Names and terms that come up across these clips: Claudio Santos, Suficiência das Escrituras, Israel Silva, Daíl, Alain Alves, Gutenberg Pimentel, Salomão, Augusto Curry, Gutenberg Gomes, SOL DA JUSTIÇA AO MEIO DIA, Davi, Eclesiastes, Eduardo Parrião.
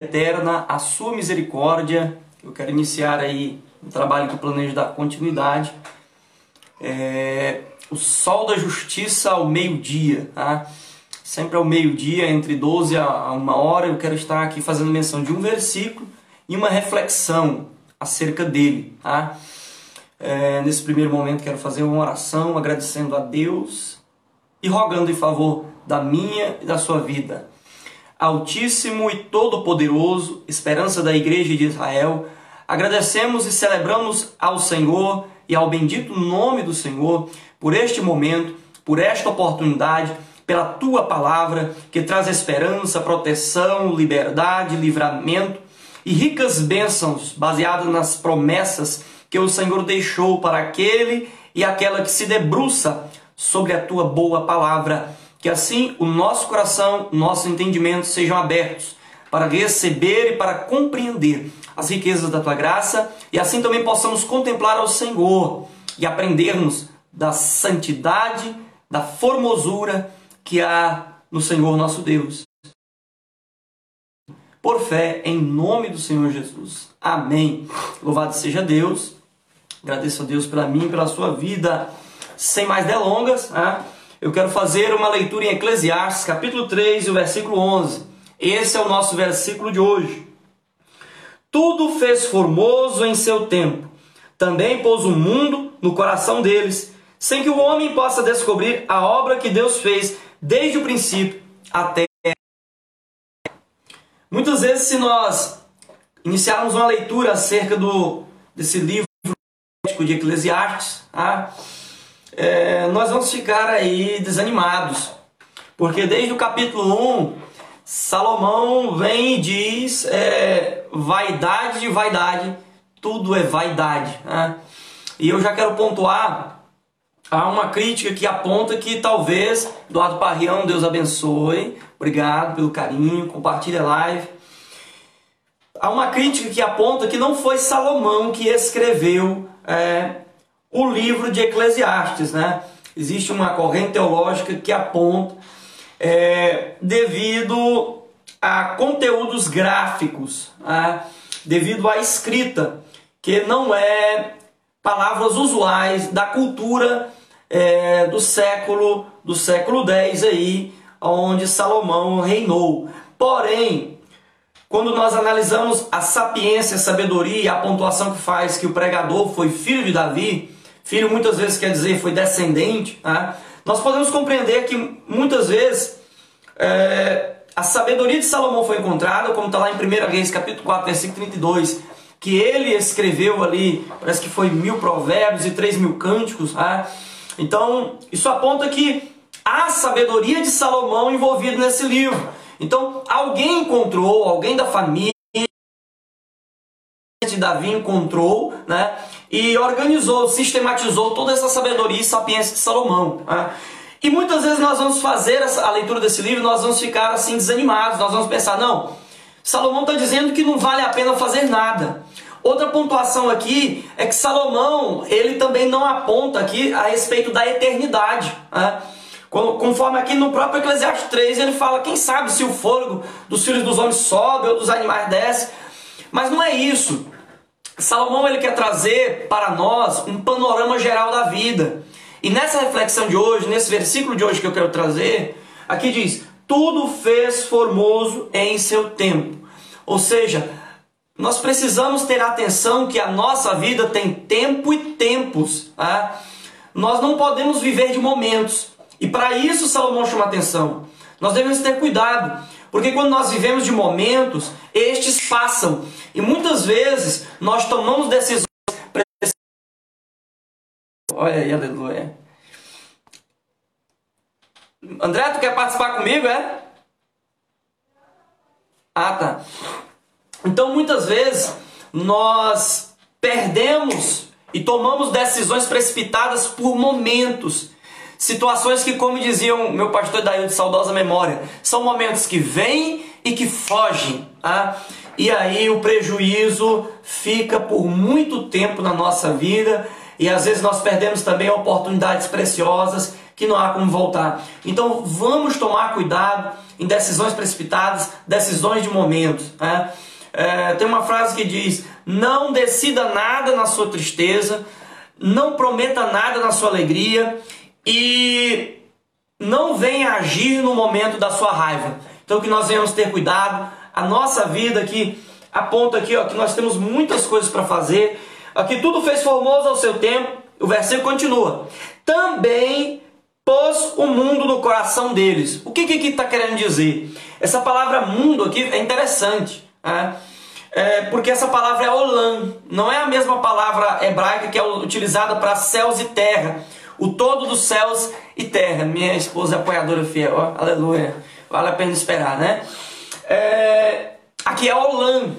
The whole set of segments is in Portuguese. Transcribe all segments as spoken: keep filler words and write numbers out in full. eterna a sua misericórdia. Eu quero iniciar aí um trabalho que eu planejo dar continuidade. É, o sol da justiça ao meio-dia, tá? Sempre ao meio-dia, entre doze a uma hora, eu quero estar aqui fazendo menção de um versículo e uma reflexão acerca dele, tá? É, nesse primeiro momento quero fazer uma oração agradecendo a Deus e rogando em favor da minha e da sua vida. Altíssimo e Todo-Poderoso, esperança da Igreja de Israel, agradecemos e celebramos ao Senhor e ao bendito nome do Senhor por este momento, por esta oportunidade, pela Tua Palavra, que traz esperança, proteção, liberdade, livramento e ricas bênçãos baseadas nas promessas que o Senhor deixou para aquele e aquela que se debruça sobre a Tua boa Palavra. Que assim o nosso coração, o nosso entendimento sejam abertos para receber e para compreender as riquezas da Tua graça, e assim também possamos contemplar ao Senhor e aprendermos da santidade, da formosura que há no Senhor nosso Deus. Por fé, em nome do Senhor Jesus. Amém. Louvado seja Deus. Agradeço a Deus pela mim e pela sua vida. Sem mais delongas, né? Eu quero fazer uma leitura em Eclesiastes, capítulo três, o versículo onze. Esse é o nosso versículo de hoje. Tudo fez formoso em seu tempo. Também pôs o mundo no coração deles, sem que o homem possa descobrir a obra que Deus fez desde o princípio até a terra. Muitas vezes, se nós iniciarmos uma leitura acerca do, desse livro de Eclesiastes, tá? É, nós vamos ficar aí desanimados, porque desde o capítulo um, Salomão vem e diz, é, vaidade de vaidade, tudo é vaidade, né? E eu já quero pontuar, há uma crítica que aponta que talvez, Eduardo Parrião, Deus abençoe, obrigado pelo carinho, compartilhe a live. Há uma crítica que aponta que não foi Salomão que escreveu é, o livro de Eclesiastes, né? Existe uma corrente teológica que aponta é, devido a conteúdos gráficos, né? Devido à escrita, que não é palavras usuais da cultura é, do século do século dez aí, onde Salomão reinou. Porém, quando nós analisamos a sapiência, a sabedoria e a pontuação que faz que o pregador foi filho de Davi, filho muitas vezes quer dizer foi descendente, né? Nós podemos compreender que muitas vezes é, a sabedoria de Salomão foi encontrada, como está lá em primeira Reis, capítulo quatro, versículo trinta e dois, que ele escreveu ali, parece que foi mil provérbios e três mil cânticos, né? Então isso aponta que há sabedoria de Salomão envolvida nesse livro. Então alguém encontrou, alguém da família de Davi encontrou, né? E organizou, sistematizou toda essa sabedoria e sapiência de Salomão, né? E muitas vezes nós vamos fazer a leitura desse livro, nós vamos ficar assim desanimados, nós vamos pensar, não, Salomão está dizendo que não vale a pena fazer nada. Outra pontuação aqui é que Salomão, ele também não aponta aqui a respeito da eternidade, né? Conforme aqui no próprio Eclesiastes três, ele fala, quem sabe se o fôlego dos filhos dos homens sobe ou dos animais desce. Mas não é isso. Salomão, ele quer trazer para nós um panorama geral da vida. E nessa reflexão de hoje, nesse versículo de hoje que eu quero trazer, aqui diz, tudo fez formoso em seu tempo. Ou seja, nós precisamos ter atenção que a nossa vida tem tempo e tempos, tá? Nós não podemos viver de momentos. E para isso Salomão chama atenção. Nós devemos ter cuidado, porque quando nós vivemos de momentos, estes passam. E muitas vezes nós tomamos decisões... Olha aí, aleluia. André, tu quer participar comigo, é? Ah, tá. Então muitas vezes nós perdemos e tomamos decisões precipitadas por momentos. Situações que, como dizia meu pastor Daíl, de saudosa memória, são momentos que vêm e que fogem, tá? E aí o prejuízo fica por muito tempo na nossa vida, e às vezes nós perdemos também oportunidades preciosas que não há como voltar. Então vamos tomar cuidado em decisões precipitadas, decisões de momento. Né? É, tem uma frase que diz: não decida nada na sua tristeza, não prometa nada na sua alegria e não venha agir no momento da sua raiva. Então que nós venhamos ter cuidado. A nossa vida aqui aponta aqui, ó, que nós temos muitas coisas para fazer. Aqui tudo fez formoso ao seu tempo. O versículo continua. Também pôs o mundo no coração deles. O que que está querendo dizer? Essa palavra mundo aqui é interessante. Né? É, porque essa palavra é olam. Não é a mesma palavra hebraica que é utilizada para céus e terra. O todo dos céus e terra. Minha esposa é apoiadora fiel. Ó, aleluia. Vale a pena esperar, né? É, aqui é olam.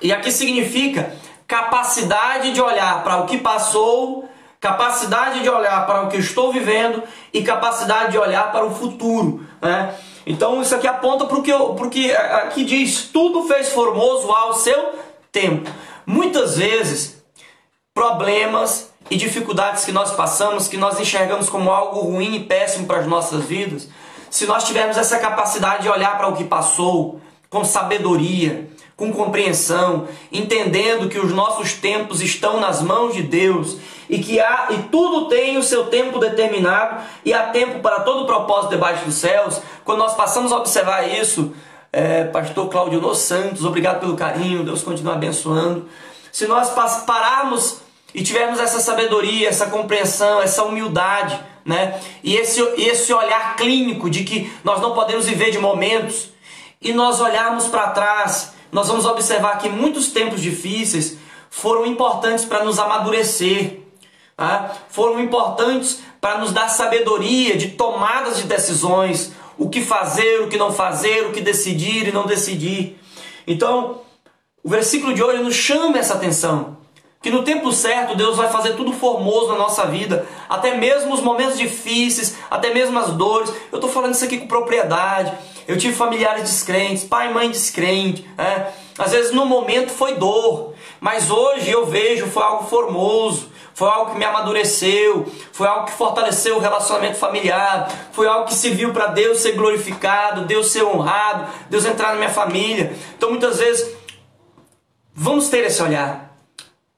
E aqui significa capacidade de olhar para o que passou, capacidade de olhar para o que estou vivendo e capacidade de olhar para o futuro. Né? Então isso aqui aponta para o que, para o que aqui diz, tudo fez formoso ao seu tempo. Muitas vezes, problemas e dificuldades que nós passamos, que nós enxergamos como algo ruim e péssimo para as nossas vidas, se nós tivermos essa capacidade de olhar para o que passou com sabedoria, com compreensão, entendendo que os nossos tempos estão nas mãos de Deus e que há, e tudo tem o seu tempo determinado e há tempo para todo o propósito debaixo dos céus. Quando nós passamos a observar isso, é, pastor Claudio Santos, obrigado pelo carinho, Deus continua abençoando. Se nós pararmos e tivermos essa sabedoria, essa compreensão, essa humildade, né? E esse, esse olhar clínico de que nós não podemos viver de momentos, e nós olharmos para trás, nós vamos observar que muitos tempos difíceis foram importantes para nos amadurecer, tá? Foram importantes para nos dar sabedoria de tomadas de decisões, o que fazer, o que não fazer, o que decidir e não decidir. Então, o versículo de hoje nos chama essa atenção, que no tempo certo Deus vai fazer tudo formoso na nossa vida, até mesmo os momentos difíceis, até mesmo as dores. Eu estou falando isso aqui com propriedade. Eu tive familiares descrentes, pai e mãe descrente. É. Às vezes no momento foi dor, mas hoje eu vejo foi algo formoso, foi algo que me amadureceu, foi algo que fortaleceu o relacionamento familiar, foi algo que serviu para Deus ser glorificado, Deus ser honrado, Deus entrar na minha família. Então muitas vezes vamos ter esse olhar.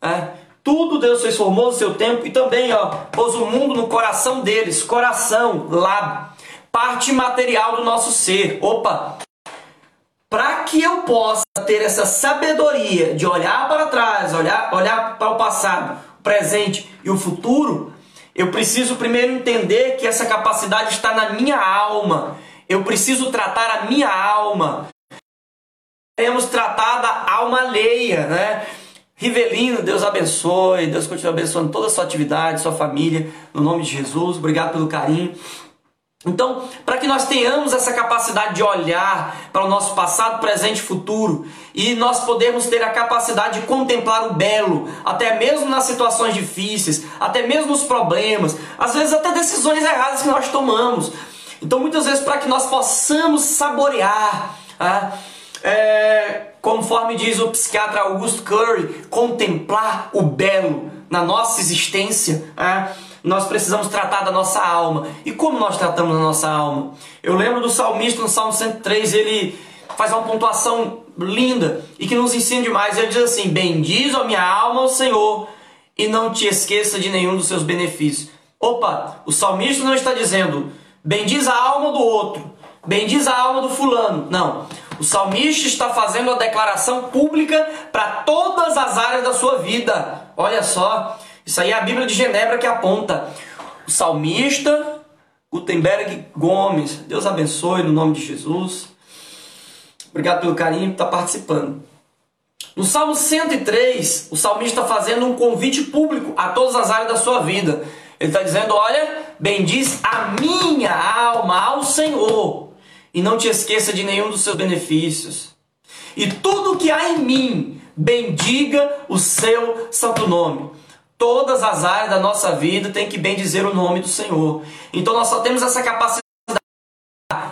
É. Tudo Deus fez formoso no seu tempo e também ó, pôs o mundo no coração deles, coração, lábio. Parte material do nosso ser. Opa! Para que eu possa ter essa sabedoria de olhar para trás, olhar, olhar para o passado, o presente e o futuro, eu preciso primeiro entender que essa capacidade está na minha alma. Eu preciso tratar a minha alma. Temos tratado a alma alheia, né? Rivelino, Deus abençoe. Deus continue abençoando toda a sua atividade, sua família. No nome de Jesus, obrigado pelo carinho. Então, para que nós tenhamos essa capacidade de olhar para o nosso passado, presente e futuro, e nós podermos ter a capacidade de contemplar o belo, até mesmo nas situações difíceis, até mesmo os problemas, às vezes até decisões erradas que nós tomamos. Então, muitas vezes, para que nós possamos saborear, ah, é, conforme diz o psiquiatra Augusto Curry, contemplar o belo na nossa existência, ah, nós precisamos tratar da nossa alma. E como nós tratamos a nossa alma? Eu lembro do salmista no Salmo cento e três, ele faz uma pontuação linda e que nos ensina demais. Ele diz assim: bendiz a minha alma ao Senhor e não te esqueça de nenhum dos seus benefícios. Opa, o salmista não está dizendo bendiz a alma do outro, bendiz a alma do fulano. Não, o salmista está fazendo a declaração pública para todas as áreas da sua vida. Olha só, isso aí é a Bíblia de Genebra que aponta. O salmista Gutenberg Gomes, Deus abençoe no nome de Jesus. Obrigado pelo carinho, está participando. No Salmo cento e três, o salmista está fazendo um convite público a todas as áreas da sua vida. Ele está dizendo: olha, bendiz a minha alma ao Senhor e não te esqueça de nenhum dos seus benefícios. E tudo que há em mim, bendiga o seu santo nome. Todas as áreas da nossa vida tem que bendizer o nome do Senhor. Então nós só temos essa capacidade,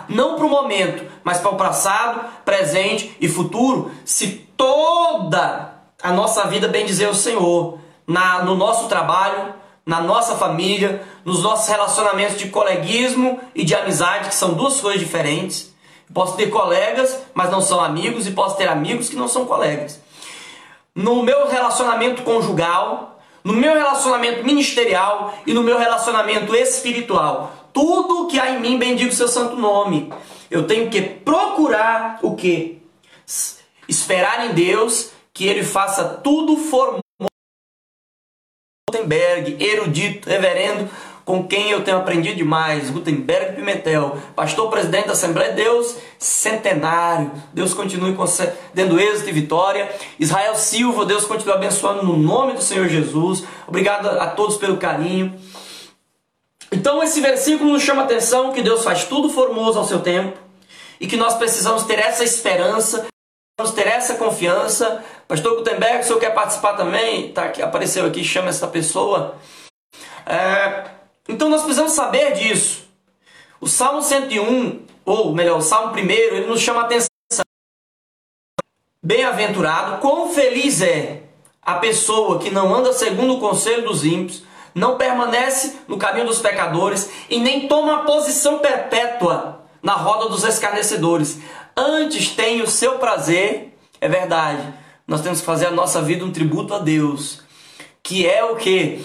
não para o momento, mas para o passado, presente e futuro, se toda a nossa vida bendizer o Senhor, na, no nosso trabalho, na nossa família, nos nossos relacionamentos de coleguismo e de amizade, que são duas coisas diferentes, Posso ter colegas, mas não são amigos, e posso ter amigos que não são colegas. No meu relacionamento conjugal, no meu relacionamento ministerial e no meu relacionamento espiritual. Tudo que há em mim, bendigo o seu santo nome. Eu tenho que procurar o quê? Esperar em Deus que Ele faça tudo formoso. Gutenberg, erudito, reverendo, com quem eu tenho aprendido demais, Gutenberg Pimentel, pastor presidente da Assembleia de Deus, centenário, Deus continue concedendo êxito e vitória, Israel Silva, Deus continue abençoando no nome do Senhor Jesus, obrigado a todos pelo carinho. Então esse versículo nos chama a atenção que Deus faz tudo formoso ao seu tempo, e que nós precisamos ter essa esperança, precisamos ter essa confiança. Pastor Gutenberg, o senhor quer participar também? Tá, apareceu aqui, chama essa pessoa. É... Então nós precisamos saber disso. O Salmo cento e um, ou melhor, o Salmo primeiro, ele nos chama a atenção. Bem-aventurado, quão feliz é a pessoa que não anda segundo o conselho dos ímpios, não permanece no caminho dos pecadores e nem toma posição perpétua na roda dos escarnecedores. Antes tem o seu prazer, é verdade. Nós temos que fazer a nossa vida um tributo a Deus, que é o quê?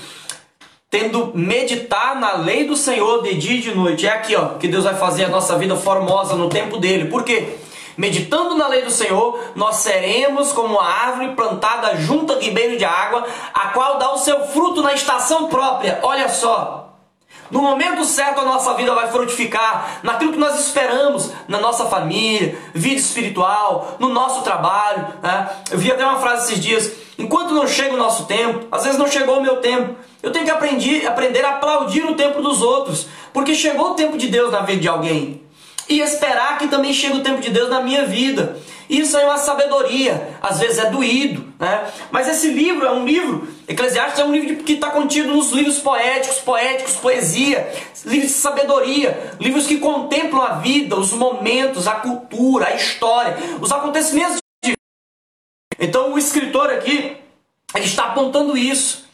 Tendo meditar na lei do Senhor de dia e de noite. É aqui, ó, que Deus vai fazer a nossa vida formosa no tempo dele. Por quê? Meditando na lei do Senhor, nós seremos como a árvore plantada junto a ribeiro de água, a qual dá o seu fruto na estação própria. Olha só, no momento certo a nossa vida vai frutificar, naquilo que nós esperamos, na nossa família, vida espiritual, no nosso trabalho, né? Eu vi até uma frase esses dias: enquanto não chega o nosso tempo, às vezes não chegou o meu tempo, eu tenho que aprender, aprender a aplaudir o tempo dos outros, porque chegou o tempo de Deus na vida de alguém, e esperar que também chegue o tempo de Deus na minha vida. Isso é uma sabedoria, às vezes é doído, né? Mas esse livro é um livro, Eclesiastes é um livro que está contido nos livros poéticos, poéticos, poesia, livros de sabedoria, livros que contemplam a vida, os momentos, a cultura, a história, os acontecimentos de... Então o escritor aqui, ele está apontando isso,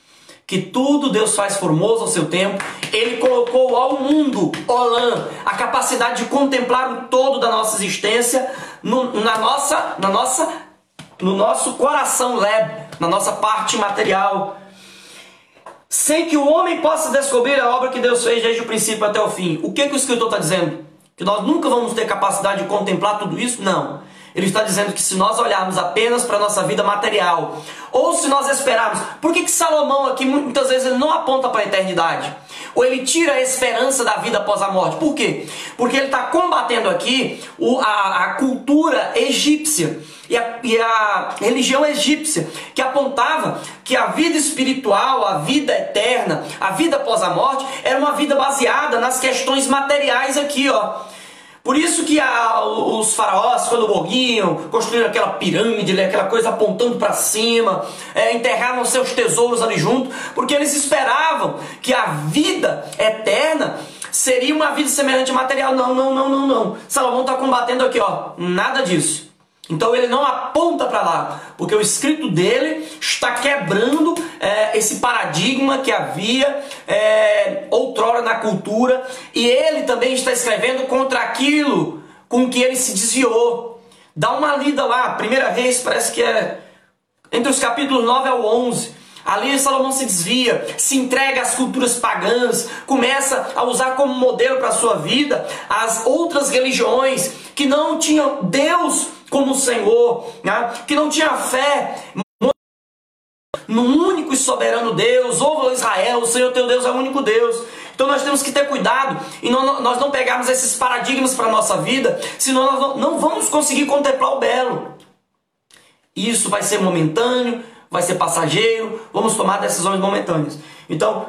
que tudo Deus faz formoso ao seu tempo. Ele colocou ao mundo, Olain, a capacidade de contemplar o todo da nossa existência no, na nossa, na nossa, no nosso coração leve, na nossa parte material, sem que o homem possa descobrir a obra que Deus fez desde o princípio até o fim. O que, que o escritor está dizendo? Que nós nunca vamos ter capacidade de contemplar tudo isso? Não. Ele está dizendo que se nós olharmos apenas para a nossa vida material, ou se nós esperarmos... Por que que Salomão aqui, muitas vezes, ele não aponta para a eternidade? Ou ele tira a esperança da vida após a morte? Por quê? Porque ele está combatendo aqui o, a, a cultura egípcia e a, e a religião egípcia, que apontava que a vida espiritual, a vida eterna, a vida após a morte, era uma vida baseada nas questões materiais aqui, ó. Por isso que a, os faraós, quando morriam, construíram aquela pirâmide, aquela coisa apontando para cima, é, enterraram seus tesouros ali junto, porque eles esperavam que a vida eterna seria uma vida semelhante a material. Não, não, não, não, não. Salomão está combatendo aqui, ó, nada disso. Então ele não aponta para lá, porque o escrito dele está quebrando é, esse paradigma que havia é, outrora na cultura, e ele também está escrevendo contra aquilo com que ele se desviou. Dá uma lida lá, Primeira Reis, parece que é entre os capítulos nove ao onze, ali Salomão se desvia, se entrega às culturas pagãs, começa a usar como modelo para a sua vida as outras religiões que não tinham Deus como o Senhor, né? Que não tinha fé no único e soberano Deus. Ouve, Israel, o Senhor teu Deus é o único Deus. Então nós temos que ter cuidado e não, nós não pegarmos esses paradigmas para a nossa vida, senão nós não, não vamos conseguir contemplar o belo. Isso vai ser momentâneo, vai ser passageiro, vamos tomar decisões momentâneas. Então,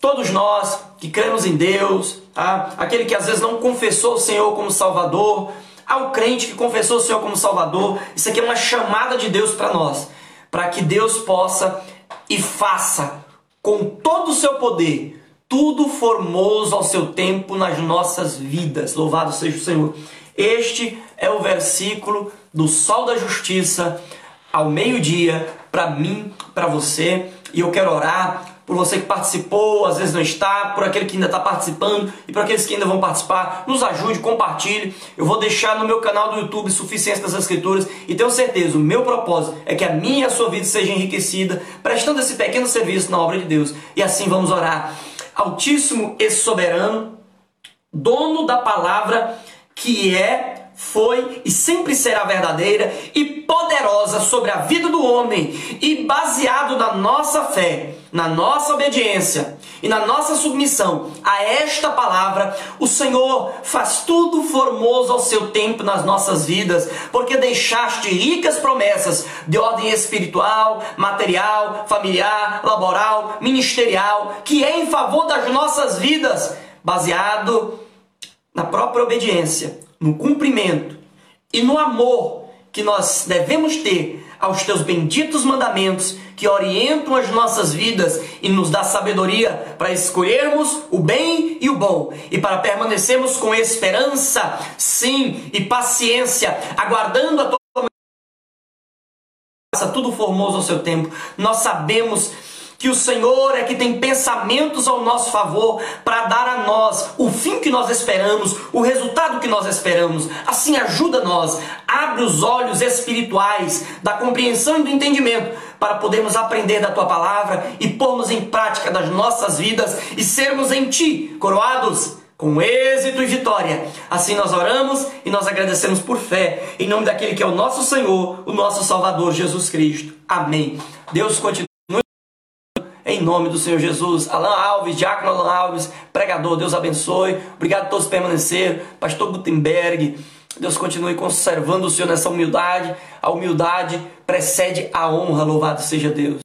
todos nós que cremos em Deus, tá? Aquele que às vezes não confessou o Senhor como Salvador, ao crente que confessou o Senhor como Salvador, isso aqui é uma chamada de Deus para nós, para que Deus possa e faça com todo o seu poder tudo formoso ao seu tempo nas nossas vidas. Louvado seja o Senhor. Este é o versículo do Sol da Justiça ao meio-dia, para mim, para você, e eu quero orar por você que participou, às vezes não está, por aquele que ainda está participando e por aqueles que ainda vão participar. Nos ajude, compartilhe. Eu vou deixar no meu canal do YouTube Suficiência das Escrituras e tenho certeza, o meu propósito é que a minha e a sua vida seja enriquecida, prestando esse pequeno serviço na obra de Deus. E assim vamos orar. Altíssimo e soberano, dono da palavra que é, foi e sempre será verdadeira e poderosa sobre a vida do homem, e baseado na nossa fé, na nossa obediência e na nossa submissão a esta palavra, o Senhor faz tudo formoso ao seu tempo nas nossas vidas, porque deixaste ricas promessas de ordem espiritual, material, familiar, laboral, ministerial, que é em favor das nossas vidas, baseado na própria obediência, no cumprimento e no amor que nós devemos ter aos teus benditos mandamentos que orientam as nossas vidas e nos dá sabedoria para escolhermos o bem e o bom e para permanecermos com esperança, sim, e paciência, aguardando a tua promessa, tudo formoso ao seu tempo. Nós sabemos que o Senhor é que tem pensamentos ao nosso favor para dar a nós o fim que nós esperamos, o resultado que nós esperamos. Assim, ajuda-nos, abre os olhos espirituais da compreensão e do entendimento para podermos aprender da Tua Palavra e pormos em prática das nossas vidas e sermos em Ti coroados com êxito e vitória. Assim nós oramos e nós agradecemos por fé, em nome daquele que é o nosso Senhor, o nosso Salvador, Jesus Cristo. Amém. Deus continue. Em nome do Senhor Jesus, Alain Alves, diácono Alain Alves, pregador, Deus abençoe. Obrigado a todos por permanecer. Pastor Gutenberg, Deus continue conservando o Senhor nessa humildade. A humildade precede a honra, louvado seja Deus.